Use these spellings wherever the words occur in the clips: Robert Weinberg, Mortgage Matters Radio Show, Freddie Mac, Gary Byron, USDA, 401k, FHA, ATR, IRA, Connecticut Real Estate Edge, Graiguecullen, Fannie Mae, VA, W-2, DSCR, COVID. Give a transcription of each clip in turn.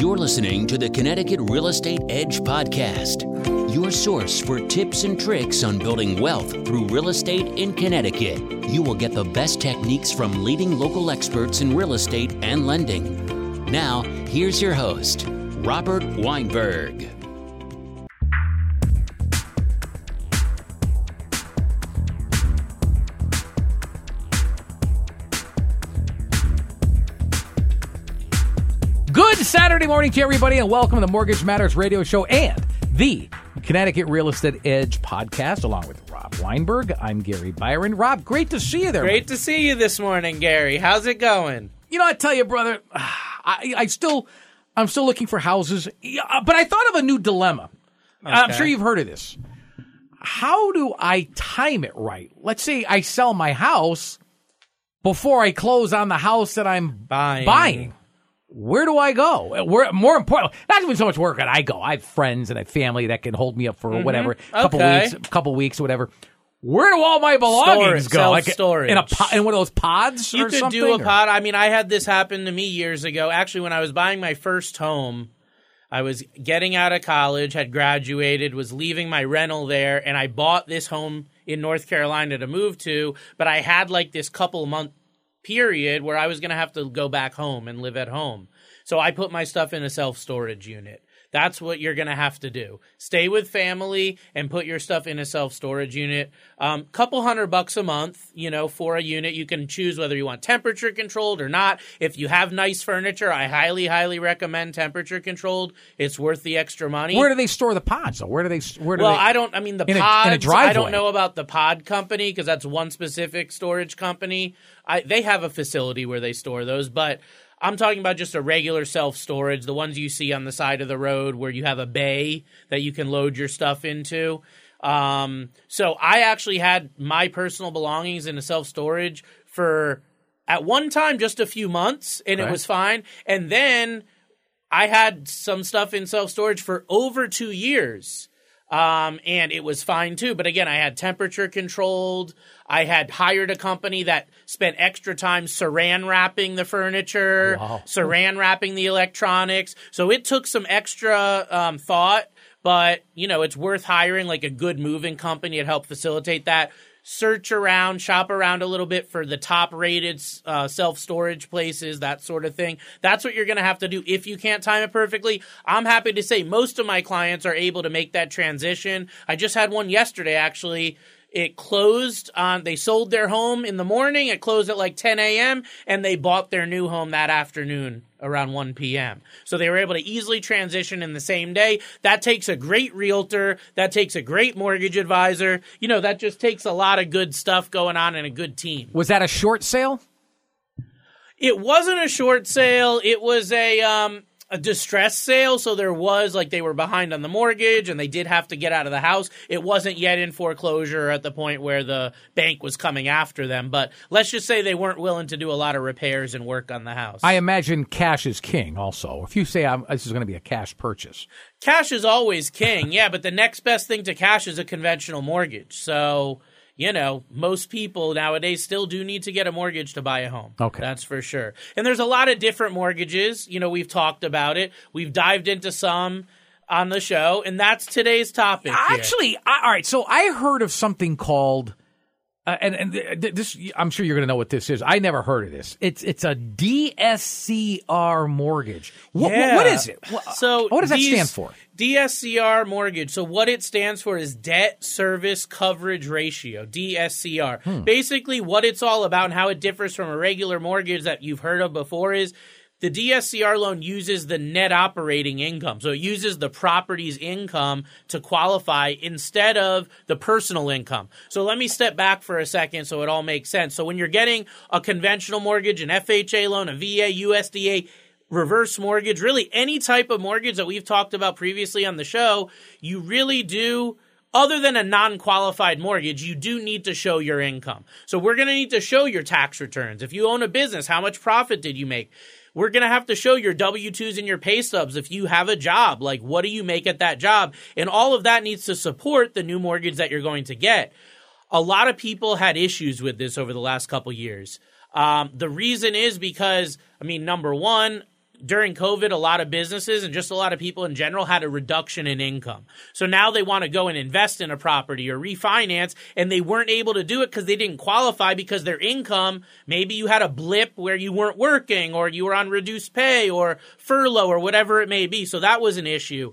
You're listening to the Connecticut Real Estate Edge podcast, your source for tips and tricks on building wealth through real estate in Connecticut. You will get the best techniques from leading local experts in real estate and lending. Now, here's your host, Robert Weinberg. Saturday morning to everybody, and welcome to the Mortgage Matters Radio Show and the Connecticut Real Estate Edge podcast, along with Rob Weinberg. I'm Gary Byron. Rob, great to see you there. Great to see you this morning, Gary. How's it going? You know, I tell you, brother, I'm still looking for houses, but I thought of a new dilemma. Okay. I'm sure you've heard of this. How do I time it right? Let's say I sell my house before I close on the house that I'm buying. Where do I go? More importantly, not even so much where can I go. I have friends and I have family that can hold me up for whatever, couple weeks, or whatever. Where do all my belongings go? Like in one of those pods or something? You could do a pod. I mean, I had this happen to me years ago. Actually, when I was buying my first home, I was getting out of college, had graduated, was leaving my rental there, and I bought this home in North Carolina to move to, but I had like this couple-month period where I was going to have to go back home and live at home. So I put my stuff in a self-storage unit. That's what you're going to have to do. Stay with family and put your stuff in a self-storage unit. Couple $100 a month, you know, for a unit. You can choose whether you want temperature controlled or not. If you have nice furniture, I highly, highly recommend temperature controlled. It's worth the extra money. Where do they store the pods, though? I mean, the pods. I don't know about the pod company because that's one specific storage company. They have a facility where they store those, but I'm talking about just a regular self-storage, the ones you see on the side of the road where you have a bay that you can load your stuff into. So I actually had my personal belongings in a self-storage for, at one time, just a few months, and it was fine. And then I had some stuff in self-storage for over 2 years. And it was fine too. But again, I had temperature controlled. I had hired a company that spent extra time saran wrapping the furniture, saran wrapping the electronics. So it took some extra thought, but you know, it's worth hiring like a good moving company to help facilitate that. Search around, shop around a little bit for the top-rated self-storage places, that sort of thing. That's what you're going to have to do if you can't time it perfectly. I'm happy to say most of my clients are able to make that transition. I just had one yesterday, actually. It closed on – they sold their home in the morning. It closed at like 10 a.m., and they bought their new home that afternoon around 1 p.m. So they were able to easily transition in the same day. That takes a great realtor. That takes a great mortgage advisor. You know, that just takes a lot of good stuff going on and a good team. Was that a short sale? It wasn't a short sale. It was a distress sale. So there was like they were behind on the mortgage and they did have to get out of the house. It wasn't yet in foreclosure at the point where the bank was coming after them. But let's just say they weren't willing to do a lot of repairs and work on the house. I imagine cash is king also. If you say this is going to be a cash purchase. Cash is always king. Yeah. But the next best thing to cash is a conventional mortgage. So, you know, most people nowadays still do need to get a mortgage to buy a home. Okay. That's for sure. And there's a lot of different mortgages. You know, we've talked about it. We've dived into some on the show, and that's today's topic. Actually, all right, so I heard of something called this I'm sure you're going to know what this is. I never heard of this. It's a DSCR mortgage. What is it? What does that stand for? DSCR mortgage. So what it stands for is debt service coverage ratio, DSCR. Basically what it's all about and how it differs from a regular mortgage that you've heard of before is the DSCR loan uses the net operating income. So it uses the property's income to qualify instead of the personal income. So let me step back for a second so it all makes sense. So when you're getting a conventional mortgage, an FHA loan, a VA, USDA, reverse mortgage, really any type of mortgage that we've talked about previously on the show, you really do, other than a non-qualified mortgage, you do need to show your income. So we're going to need to show your tax returns. If you own a business, how much profit did you make? We're going to have to show your W-2s and your pay stubs if you have a job. Like, what do you make at that job? And all of that needs to support the new mortgage that you're going to get. A lot of people had issues with this over the last couple years. The reason is because, I mean, number one, during COVID, a lot of businesses and just a lot of people in general had a reduction in income. So now they want to go and invest in a property or refinance, and they weren't able to do it because they didn't qualify because their income, maybe you had a blip where you weren't working or you were on reduced pay or furlough or whatever it may be. So that was an issue.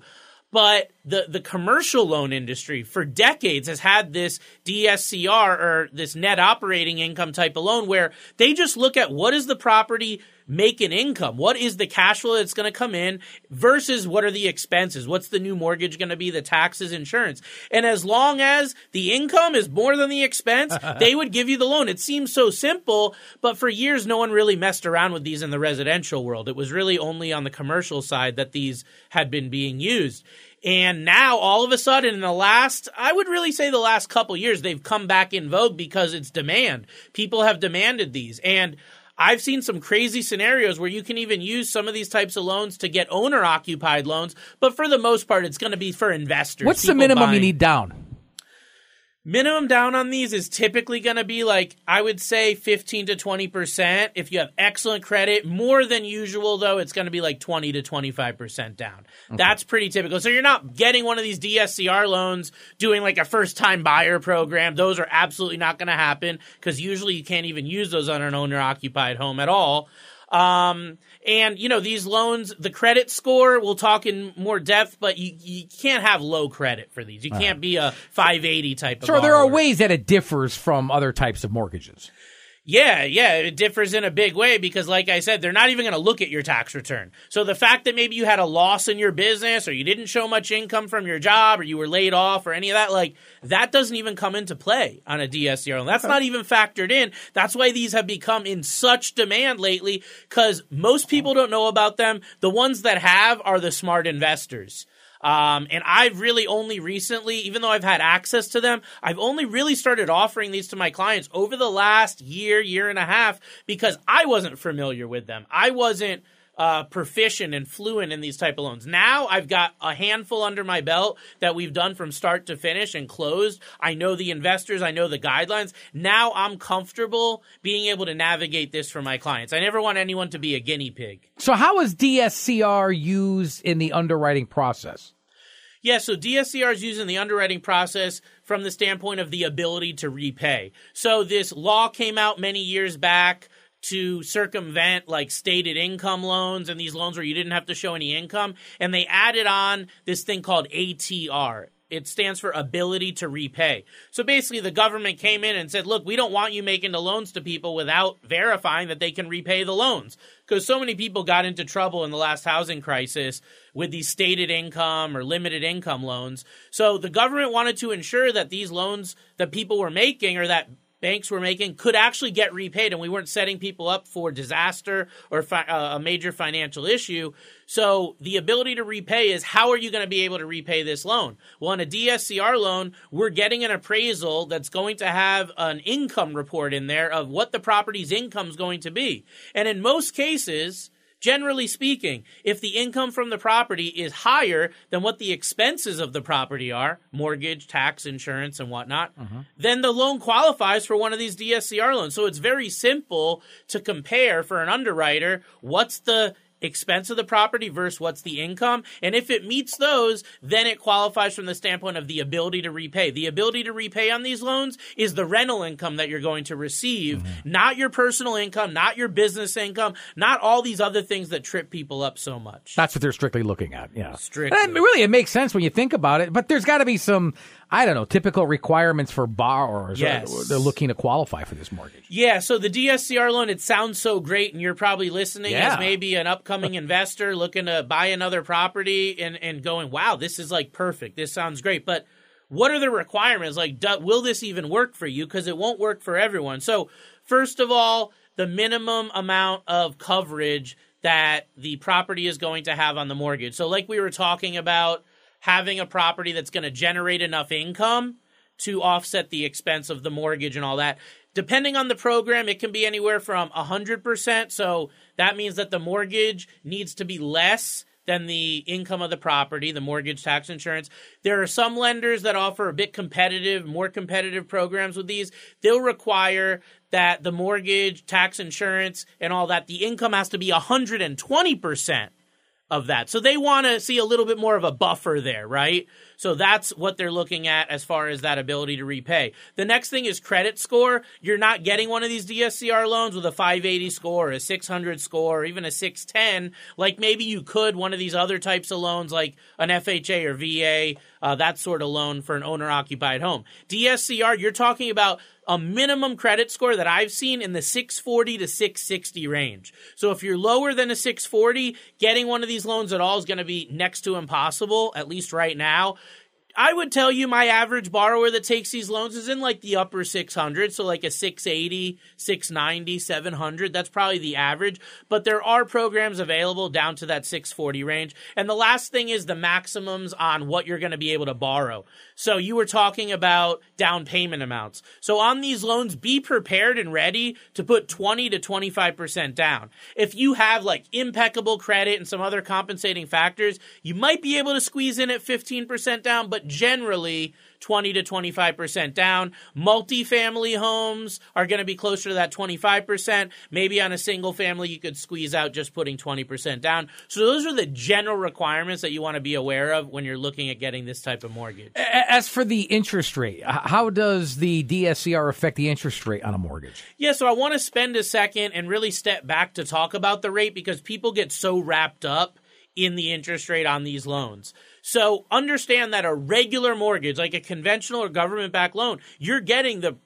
But the commercial loan industry for decades has had this DSCR or this net operating income type of loan where they just look at what is the property making income? What is the cash flow that's going to come in versus what are the expenses? What's the new mortgage going to be, the taxes, insurance? And as long as the income is more than the expense, they would give you the loan. It seems so simple, but for years, no one really messed around with these in the residential world. It was really only on the commercial side that these had been being used. And now, all of a sudden, in the last, I would really say the last couple years, they've come back in vogue because it's demand. People have demanded these. And I've seen some crazy scenarios where you can even use some of these types of loans to get owner-occupied loans, but for the most part, it's going to be for investors. What's the minimum you need down? Minimum down on these is typically going to be like, I would say 15 to 20%. If you have excellent credit, more than usual, though, it's going to be like 20 to 25% down. Okay. That's pretty typical. So you're not getting one of these DSCR loans doing like a first-time buyer program. Those are absolutely not going to happen because usually you can't even use those on an owner-occupied home at all. And, you know, these loans, the credit score, we'll talk in more depth, but you can't have low credit for these. You can't be a 580 type of borrower. Sure, there are ways that it differs from other types of mortgages. Yeah, it differs in a big way because, like I said, they're not even going to look at your tax return. So the fact that maybe you had a loss in your business or you didn't show much income from your job or you were laid off or any of that, like that doesn't even come into play on a DSCR. And that's not even factored in. That's why these have become in such demand lately because most people don't know about them. The ones that have are the smart investors. And I've really only recently, even though I've had access to them, I've only really started offering these to my clients over the last year and a half, because I wasn't familiar with them. I wasn't proficient and fluent in these type of loans. Now I've got a handful under my belt that we've done from start to finish and closed. I know the investors. I know the guidelines. Now I'm comfortable being able to navigate this for my clients. I never want anyone to be a guinea pig. So how is DSCR used in the underwriting process? Yeah, so DSCR is used in the underwriting process from the standpoint of the ability to repay. So this law came out many years back to circumvent like stated income loans and these loans where you didn't have to show any income. And they added on this thing called ATR. It stands for ability to repay. So basically the government came in and said, look, we don't want you making the loans to people without verifying that they can repay the loans. Because so many people got into trouble in the last housing crisis with these stated income or limited income loans. So the government wanted to ensure that these loans that people were making or that banks were making could actually get repaid, and we weren't setting people up for disaster or a major financial issue. So the ability to repay is, how are you going to be able to repay this loan? Well, on a DSCR loan, we're getting an appraisal that's going to have an income report in there of what the property's income is going to be. And in most cases, generally speaking, if the income from the property is higher than what the expenses of the property are, mortgage, tax, insurance, and whatnot, then the loan qualifies for one of these DSCR loans. So it's very simple to compare for an underwriter what's the expense of the property versus what's the income. And if it meets those, then it qualifies from the standpoint of the ability to repay. The ability to repay on these loans is the rental income that you're going to receive, not your personal income, not your business income, not all these other things that trip people up so much. That's what they're strictly looking at. Yeah. Strictly. And really, it makes sense when you think about it, but there's got to be some, I don't know, typical requirements for borrowers. Yes. They're looking to qualify for this mortgage. Yeah. So the DSCR loan, it sounds so great, and you're probably listening as maybe an upcoming investor looking to buy another property and going, wow, this is like perfect. This sounds great. But what are the requirements? Like, will this even work for you? Because it won't work for everyone. So first of all, the minimum amount of coverage that the property is going to have on the mortgage. So like we were talking about, having a property that's going to generate enough income to offset the expense of the mortgage and all that. Depending on the program, it can be anywhere from 100%. So that means that the mortgage needs to be less than the income of the property, the mortgage, tax, insurance. There are some lenders that offer a bit competitive, more competitive programs with these. They'll require that the mortgage, tax insurance, and all that, the income has to be 120% of that. So they want to see a little bit more of a buffer there, right? So that's what they're looking at as far as that ability to repay. The next thing is credit score. You're not getting one of these DSCR loans with a 580 score, a 600 score, or even a 610. Like maybe you could one of these other types of loans like an FHA or VA, that sort of loan for an owner-occupied home. DSCR, you're talking about a minimum credit score that I've seen in the 640 to 660 range. So if you're lower than a 640, getting one of these loans at all is going to be next to impossible, at least right now. I would tell you my average borrower that takes these loans is in like the upper 600, so like a 680, 690, 700. That's probably the average, but there are programs available down to that 640 range. And the last thing is the maximums on what you're going to be able to borrow. So you were talking about down payment amounts. So on these loans, be prepared and ready to put 20 to 25% down. If you have like impeccable credit and some other compensating factors, you might be able to squeeze in at 15% down, but generally 20 to 25% down. Multifamily homes are going to be closer to that 25%. Maybe on a single family, you could squeeze out just putting 20% down. So those are the general requirements that you want to be aware of when you're looking at getting this type of mortgage. As for the interest rate, how does the DSCR affect the interest rate on a mortgage? Yeah, so I want to spend a second and really step back to talk about the rate because people get so wrapped up in the interest rate on these loans. So understand that a regular mortgage, like a conventional or government-backed loan, you're getting the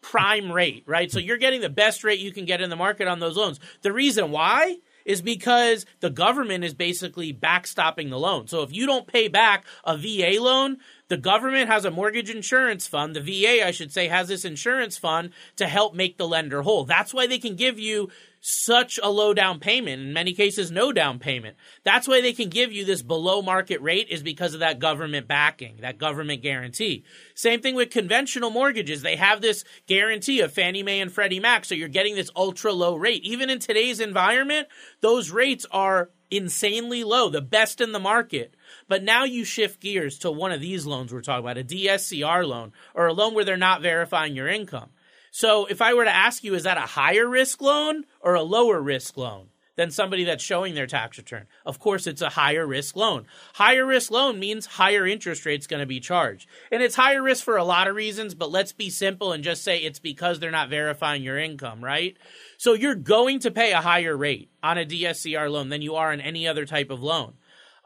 prime rate, right? So you're getting the best rate you can get in the market on those loans. The reason why is because the government is basically backstopping the loan. So if you don't pay back a VA loan, the government has a mortgage insurance fund. The VA, I should say, has this insurance fund to help make the lender whole. That's why they can give you such a low down payment, in many cases, no down payment. That's why they can give you this below market rate is because of that government backing, that government guarantee. Same thing with conventional mortgages. They have this guarantee of Fannie Mae and Freddie Mac, so you're getting this ultra low rate. Even in today's environment, those rates are insanely low, the best in the market. But now you shift gears to one of these loans we're talking about, a DSCR loan, or a loan where they're not verifying your income. So if I were to ask you, is that a higher risk loan or a lower risk loan than somebody that's showing their tax return? Of course, it's a higher risk loan. Higher risk loan means higher interest rate's going to be charged. And it's higher risk for a lot of reasons, but let's be simple and just say it's because they're not verifying your income, right? So you're going to pay a higher rate on a DSCR loan than you are on any other type of loan.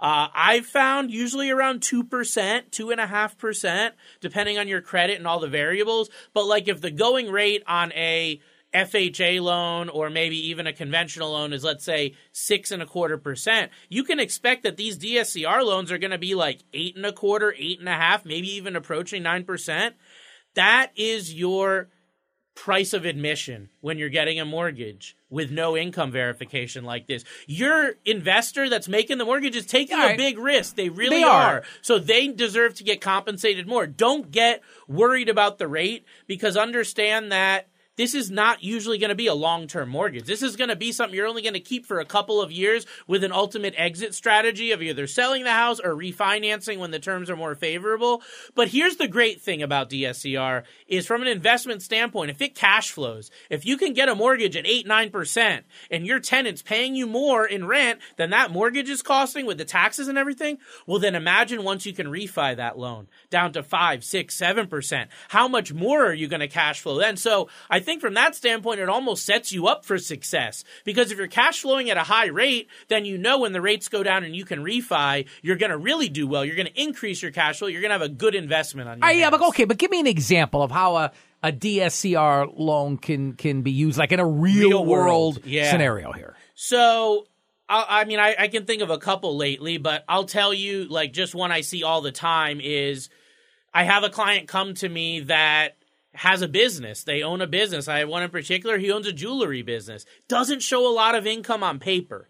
I've found usually around 2%, 2.5%, depending on your credit and all the variables. But like if the going rate on a FHA loan or maybe even a conventional loan is, let's say, 6.25%, you can expect that these DSCR loans are going to be like 8.25%, 8.5%, maybe even approaching 9%. That is your price of admission when you're getting a mortgage with no income verification like this. Your investor that's making the mortgage is taking a big risk. They really are. So they deserve to get compensated more. Don't get worried about the rate because understand that this is not usually going to be a long-term mortgage. This is going to be something you're only going to keep for a couple of years with an ultimate exit strategy of either selling the house or refinancing when the terms are more favorable. But here's the great thing about DSCR is from an investment standpoint, if it cash flows, if you can get a mortgage at 8%, 9% and your tenant's paying you more in rent than that mortgage is costing with the taxes and everything, well, then imagine once you can refi that loan down to 5%, 6%, 7%. How much more are you going to cash flow then? So I think from that standpoint, it almost sets you up for success because if you're cash flowing at a high rate, then you know when the rates go down and you can refi, you're going to really do well. You're going to increase your cash flow. You're going to have a good investment on your house. Yeah, but okay, but give me an example of how a DSCR loan can be used, like in a real world scenario here. So I can think of a couple lately, but I'll tell you, like just one I see all the time is I have a client come to me that has a business. They own a business. I have one in particular. He owns a jewelry business. Doesn't show a lot of income on paper.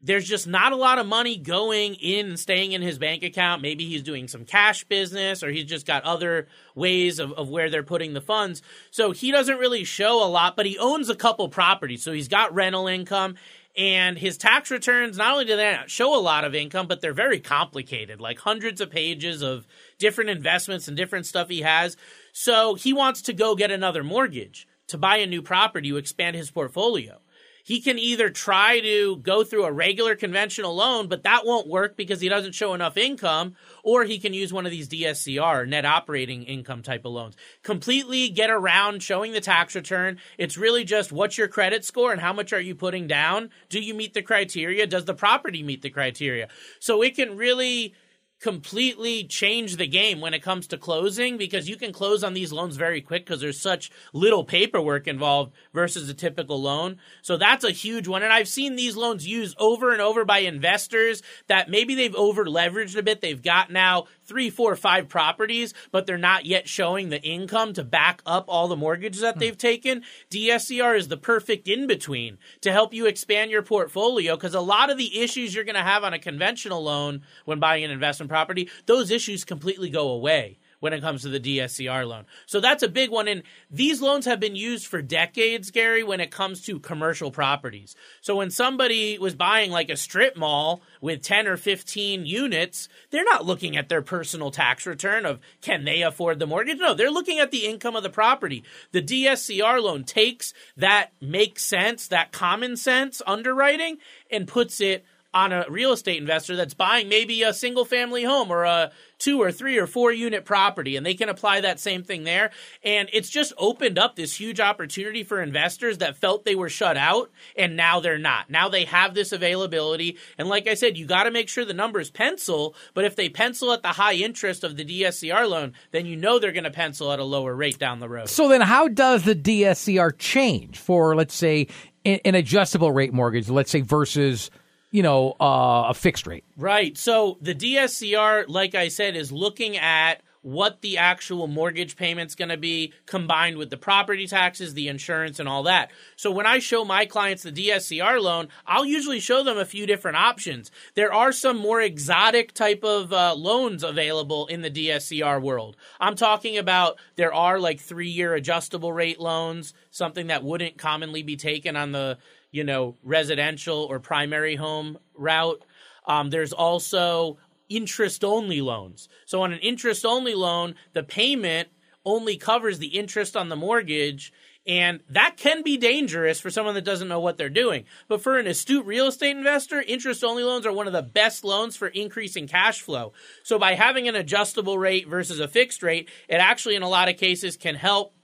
There's just not a lot of money going in and staying in his bank account. Maybe he's doing some cash business or he's just got other ways of where they're putting the funds. So he doesn't really show a lot, but he owns a couple properties. So he's got rental income. And his tax returns, not only do they not show a lot of income, but they're very complicated, like hundreds of pages of different investments and different stuff he has. So he wants to go get another mortgage to buy a new property to expand his portfolio. He can either try to go through a regular conventional loan, but that won't work because he doesn't show enough income, or he can use one of these DSCR, net operating income type of loans. Completely get around showing the tax return. It's really just what's your credit score and how much are you putting down? Do you meet the criteria? Does the property meet the criteria? So it can really completely change the game when it comes to closing, because you can close on these loans very quick because there's such little paperwork involved versus a typical loan. So that's a huge one. And I've seen these loans used over and over by investors that maybe they've over leveraged a bit. They've got now 3, 4, 5 properties, but they're not yet showing the income to back up all the mortgages that they've taken. DSCR is the perfect in-between to help you expand your portfolio, because a lot of the issues you're going to have on a conventional loan when buying an investment property, those issues completely go away when it comes to the DSCR loan. So that's a big one. And these loans have been used for decades, Gary, when it comes to commercial properties. So when somebody was buying like a strip mall with 10 or 15 units, they're not looking at their personal tax return of can they afford the mortgage? No, they're looking at the income of the property. The DSCR loan takes that makes sense, that common sense underwriting, and puts it on a real estate investor that's buying maybe a single family home or a 2 or 3 or 4 unit property, and they can apply that same thing there. And it's just opened up this huge opportunity for investors that felt they were shut out, and now they're not. Now they have this availability. And like I said, you got to make sure the numbers pencil, but if they pencil at the high interest of the DSCR loan, then you know they're going to pencil at a lower rate down the road. So then how does the DSCR change for, let's say, an adjustable rate mortgage, let's say, versus a fixed rate? Right. So the DSCR, like I said, is looking at what the actual mortgage payment's going to be combined with the property taxes, the insurance, and all that. So when I show my clients the DSCR loan, I'll usually show them a few different options. There are some more exotic type of loans available in the DSCR world. I'm talking about there are like 3-year adjustable rate loans, something that wouldn't commonly be taken on the residential or primary home route. There's also interest-only loans. So on an interest-only loan, the payment only covers the interest on the mortgage, and that can be dangerous for someone that doesn't know what they're doing. But for an astute real estate investor, interest-only loans are one of the best loans for increasing cash flow. So by having an adjustable rate versus a fixed rate, it actually in a lot of cases can help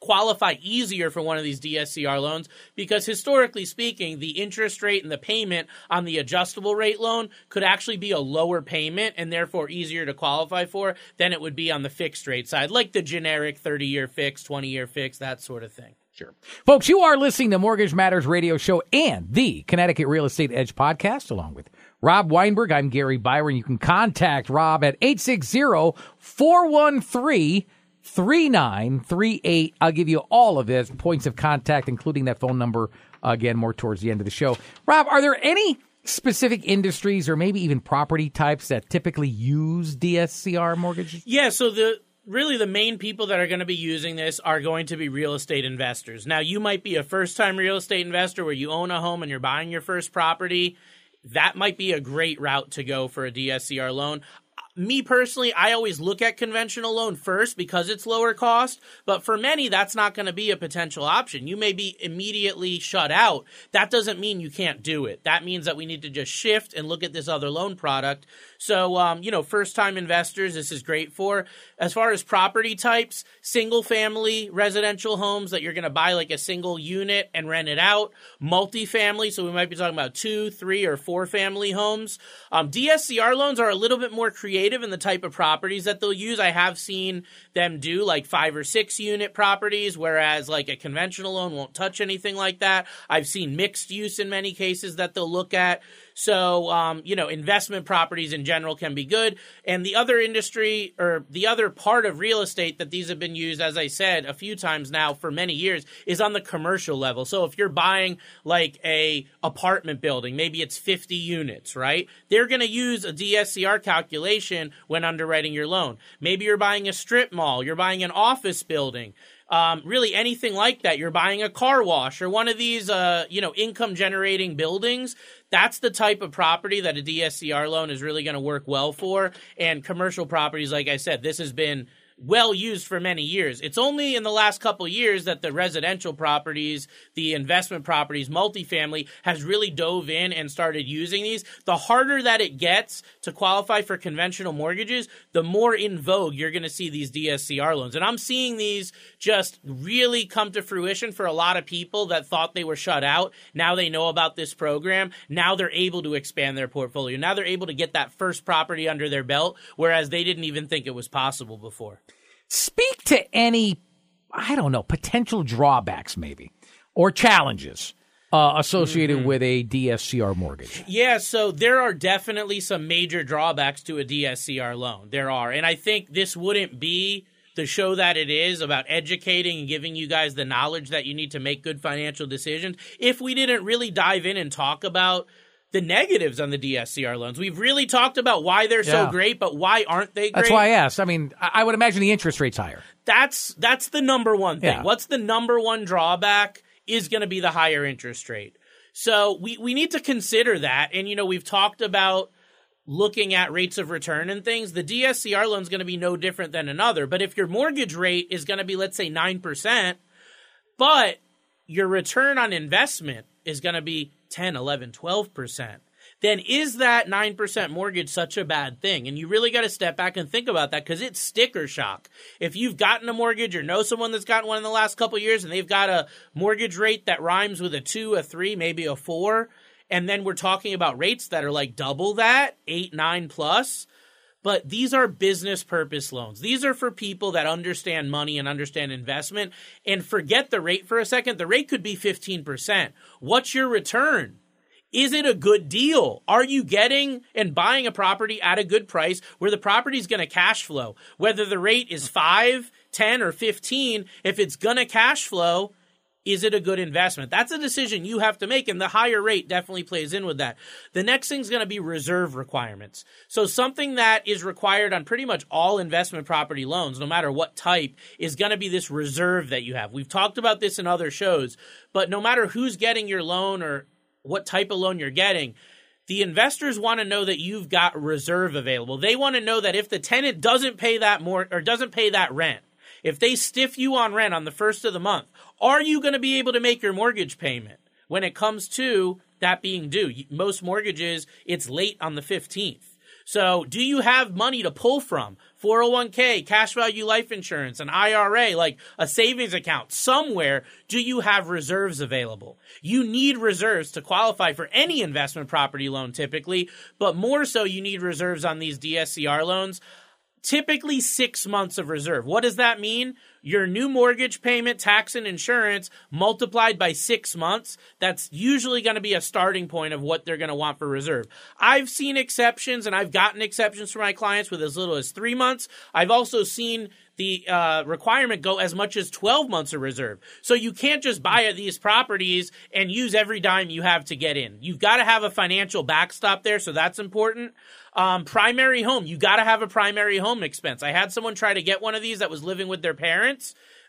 qualify easier for one of these DSCR loans, because historically speaking, the interest rate and the payment on the adjustable rate loan could actually be a lower payment and therefore easier to qualify for than it would be on the fixed rate side, like the generic 30-year fix, 20-year fix, that sort of thing. Sure. Folks, you are listening to Mortgage Matters Radio Show and the Connecticut Real Estate Edge podcast, along with Rob Weinberg. I'm Gary Byron. You can contact Rob at 860-413-3938. I'll give you all of his points of contact, including that phone number, again, more towards the end of the show. Rob, are there any specific industries or maybe even property types that typically use DSCR mortgages? Yeah, so the main people that are going to be using this are going to be real estate investors. Now, you might be a first-time real estate investor where you own a home and you're buying your first property. That might be a great route to go for a DSCR loan. Me personally, I always look at conventional loan first because it's lower cost, but for many, that's not going to be a potential option. You may be immediately shut out. That doesn't mean you can't do it. That means that we need to just shift and look at this other loan product. So, first-time investors, this is great for. As far as property types, single-family residential homes that you're going to buy like a single unit and rent it out, multifamily, so we might be talking about 2, 3, or 4 family homes. DSCR loans are a little bit more creative in the type of properties that they'll use. I have seen them do like 5 or 6 unit properties, whereas like a conventional loan won't touch anything like that. I've seen mixed use in many cases that they'll look at. So, investment properties in general can be good. And the other industry or the other part of real estate that these have been used, as I said, a few times now for many years, is on the commercial level. So if you're buying like a apartment building, maybe it's 50 units, right? They're going to use a DSCR calculation when underwriting your loan. Maybe you're buying a strip mall, you're buying an office building. Really anything like that. You're buying a car wash or one of these, income generating buildings. That's the type of property that a DSCR loan is really going to work well for. And commercial properties, like I said, this has been well used for many years. It's only in the last couple of years that the residential properties, the investment properties, multifamily has really dove in and started using these. The harder that it gets to qualify for conventional mortgages, the more in vogue you're going to see these DSCR loans. And I'm seeing these just really come to fruition for a lot of people that thought they were shut out. Now they know about this program. Now they're able to expand their portfolio. Now they're able to get that first property under their belt, whereas they didn't even think it was possible before. Speak to any, I don't know, potential drawbacks maybe or challenges associated with a DSCR mortgage. Yeah, so there are definitely some major drawbacks to a DSCR loan. There are. And I think this wouldn't be the show that it is about educating and giving you guys the knowledge that you need to make good financial decisions if we didn't really dive in and talk about the negatives on the DSCR loans. We've really talked about why they're so great, but why aren't they great? That's why I asked. I mean, I would imagine the interest rate's higher. That's the number one thing. Yeah. What's the number one drawback is going to be the higher interest rate. So we need to consider that. And, you know, we've talked about looking at rates of return and things. The DSCR loan is going to be no different than another. But if your mortgage rate is going to be, let's say, 9%, but your return on investment is going to be 10, 11, 12%, then is that 9% mortgage such a bad thing? And you really got to step back and think about that because it's sticker shock. If you've gotten a mortgage or know someone that's gotten one in the last couple of years and they've got a mortgage rate that rhymes with a 2, a 3, maybe a 4, and then we're talking about rates that are like double that, 8, 9 plus, but these are business purpose loans. These are for people that understand money and understand investment. And forget the rate for a second. The rate could be 15%. What's your return? Is it a good deal? Are you getting and buying a property at a good price where the property is going to cash flow? Whether the rate is 5, 10, or 15, if it's going to cash flow, is it a good investment? That's a decision you have to make, and the higher rate definitely plays in with that. The next thing is going to be reserve requirements. So something that is required on pretty much all investment property loans, no matter what type, is going to be this reserve that you have. We've talked about this in other shows, but no matter who's getting your loan or what type of loan you're getting, the investors want to know that you've got reserve available. They want to know that if the tenant doesn't pay that more or doesn't pay that rent, if they stiff you on rent on the first of the month, are you going to be able to make your mortgage payment when it comes to that being due? Most mortgages, it's late on the 15th. So do you have money to pull from? 401k, cash value life insurance, an IRA, like a savings account. Somewhere, do you have reserves available? You need reserves to qualify for any investment property loan typically, but more so you need reserves on these DSCR loans. Typically 6 months of reserve. What does that mean? Your new mortgage payment, tax, and insurance multiplied by 6 months. That's usually going to be a starting point of what they're going to want for reserve. I've seen exceptions, and I've gotten exceptions for my clients with as little as 3 months. I've also seen the requirement go as much as 12 months of reserve. So you can't just buy these properties and use every dime you have to get in. You've got to have a financial backstop there, so that's important. Primary home. You got to have a primary home expense. I had someone try to get one of these that was living with their parents.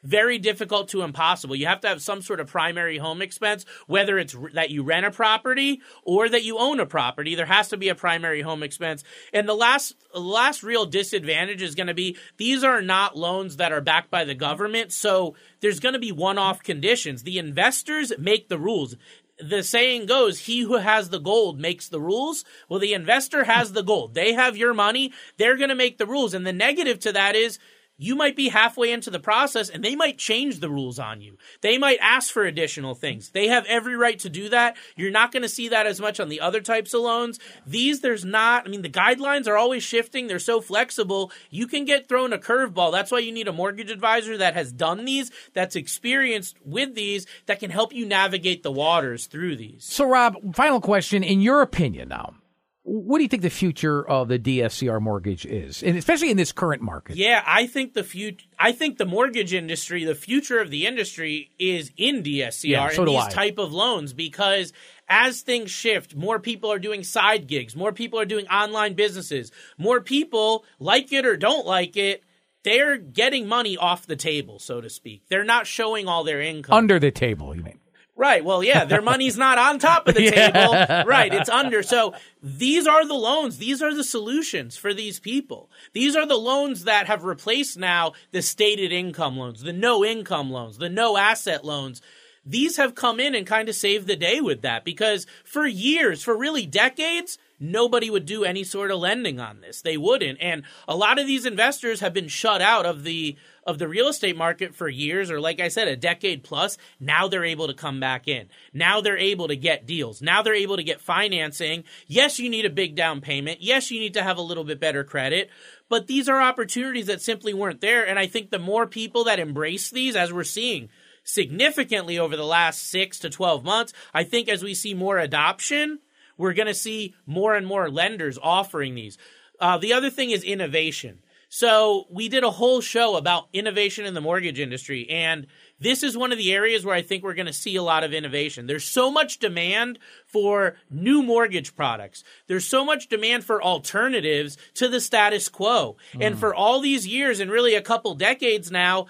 Very difficult to impossible. You have to have some sort of primary home expense, whether it's that you rent a property or that you own a property. There has to be a primary home expense. And the last real disadvantage is going to be these are not loans that are backed by the government. So there's going to be one-off conditions. The investors make the rules. The saying goes, he who has the gold makes the rules. Well, the investor has the gold. They have your money. They're going to make the rules. And the negative to that is, you might be halfway into the process and they might change the rules on you. They might ask for additional things. They have every right to do that. You're not going to see that as much on the other types of loans. These, the guidelines are always shifting. They're so flexible. You can get thrown a curveball. That's why you need a mortgage advisor that has done these, that's experienced with these, that can help you navigate the waters through these. So, Rob, final question. In your opinion now, what do you think the future of the DSCR mortgage is, and especially in this current market? Yeah, I think the mortgage industry, the future of the industry is in DSCR and these type of loans, because as things shift, more people are doing side gigs, more people are doing online businesses, more people, like it or don't like it, they're getting money off the table, so to speak. They're not showing all their income. Under the table, you mean? Right. Well, yeah, their money's not on top of the table. Right. It's under. So these are the loans. These are the solutions for these people. These are the loans that have replaced now the stated income loans, the no income loans, the no asset loans. These have come in and kind of saved the day with that, because for years, for really decades, nobody would do any sort of lending on this. They wouldn't. And a lot of these investors have been shut out of the real estate market for years, or like I said, a decade plus. Now they're able to come back in. Now they're able to get deals. Now they're able to get financing. Yes, you need a big down payment. Yes, you need to have a little bit better credit. But these are opportunities that simply weren't there. And I think the more people that embrace these, as we're seeing significantly over the last 6 to 12 months, I think as we see more adoption, we're going to see more and more lenders offering these. The other thing is innovation. So we did a whole show about innovation in the mortgage industry, and this is one of the areas where I think we're going to see a lot of innovation. There's so much demand for new mortgage products. There's so much demand for alternatives to the status quo. And for all these years, and really a couple decades now,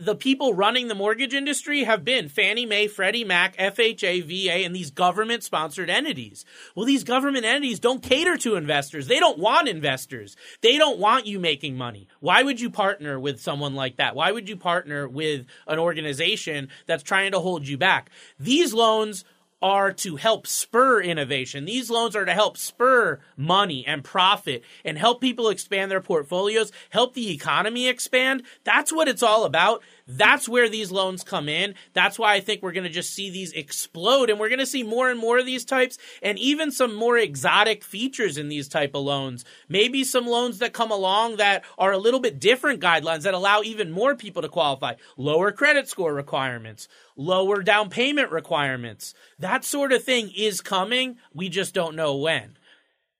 the people running the mortgage industry have been Fannie Mae, Freddie Mac, FHA, VA, and these government-sponsored entities. Well, these government entities don't cater to investors. They don't want investors. They don't want you making money. Why would you partner with someone like that? Why would you partner with an organization that's trying to hold you back? These loans are to help spur innovation. These loans are to help spur money and profit and help people expand their portfolios, help the economy expand. That's what it's all about. That's where these loans come in. That's why I think we're going to just see these explode, and we're going to see more and more of these types, and even some more exotic features in these type of loans. Maybe some loans that come along that are a little bit different guidelines that allow even more people to qualify. Lower credit score requirements, lower down payment requirements. That sort of thing is coming. We just don't know when.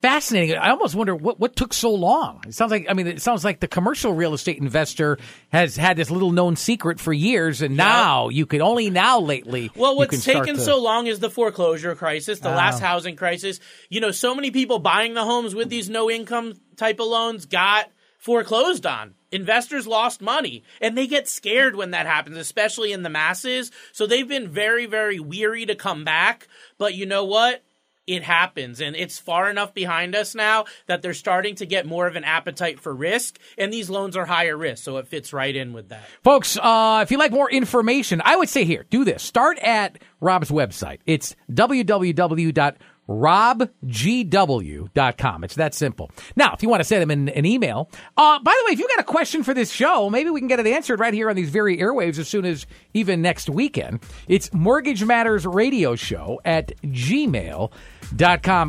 Fascinating. I almost wonder what took so long. It sounds like the commercial real estate investor has had this little known secret for years, and now you can only now lately. Well, what's taken so long is the foreclosure crisis, the last housing crisis. You know, so many people buying the homes with these no income type of loans got foreclosed on. Investors lost money, and they get scared when that happens, especially in the masses. So they've been very, very weary to come back. But you know what? It happens, and it's far enough behind us now that they're starting to get more of an appetite for risk, and these loans are higher risk, so it fits right in with that. Folks, if you'd like more information, I would say here, do this. Start at Rob's website. It's www.robgw.com. It's that simple. Now, if you want to send him an email, by the way, if you got a question for this show, maybe we can get it answered right here on these very airwaves as soon as even next weekend. It's Mortgage Matters Radio Show at gmail.com.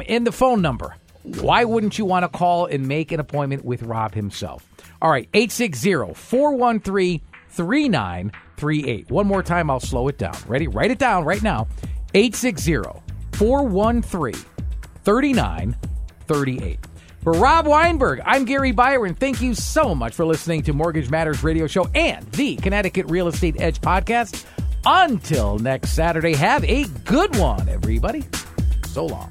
And the phone number. Why wouldn't you want to call and make an appointment with Rob himself? All right, 860-413-3938. One more time, I'll slow it down. Ready? Write it down right now. 860-413-3938. For Rob Weinberg, I'm Gary Byron. Thank you so much for listening to Mortgage Matters Radio Show and the Connecticut Real Estate Edge podcast. Until next Saturday, have a good one, everybody. So long.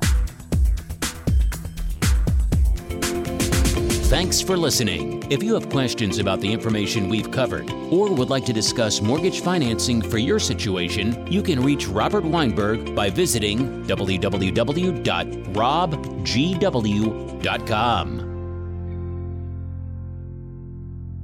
Thanks for listening. If you have questions about the information we've covered or would like to discuss mortgage financing for your situation, you can reach Robert Weinberg by visiting www.robgw.com.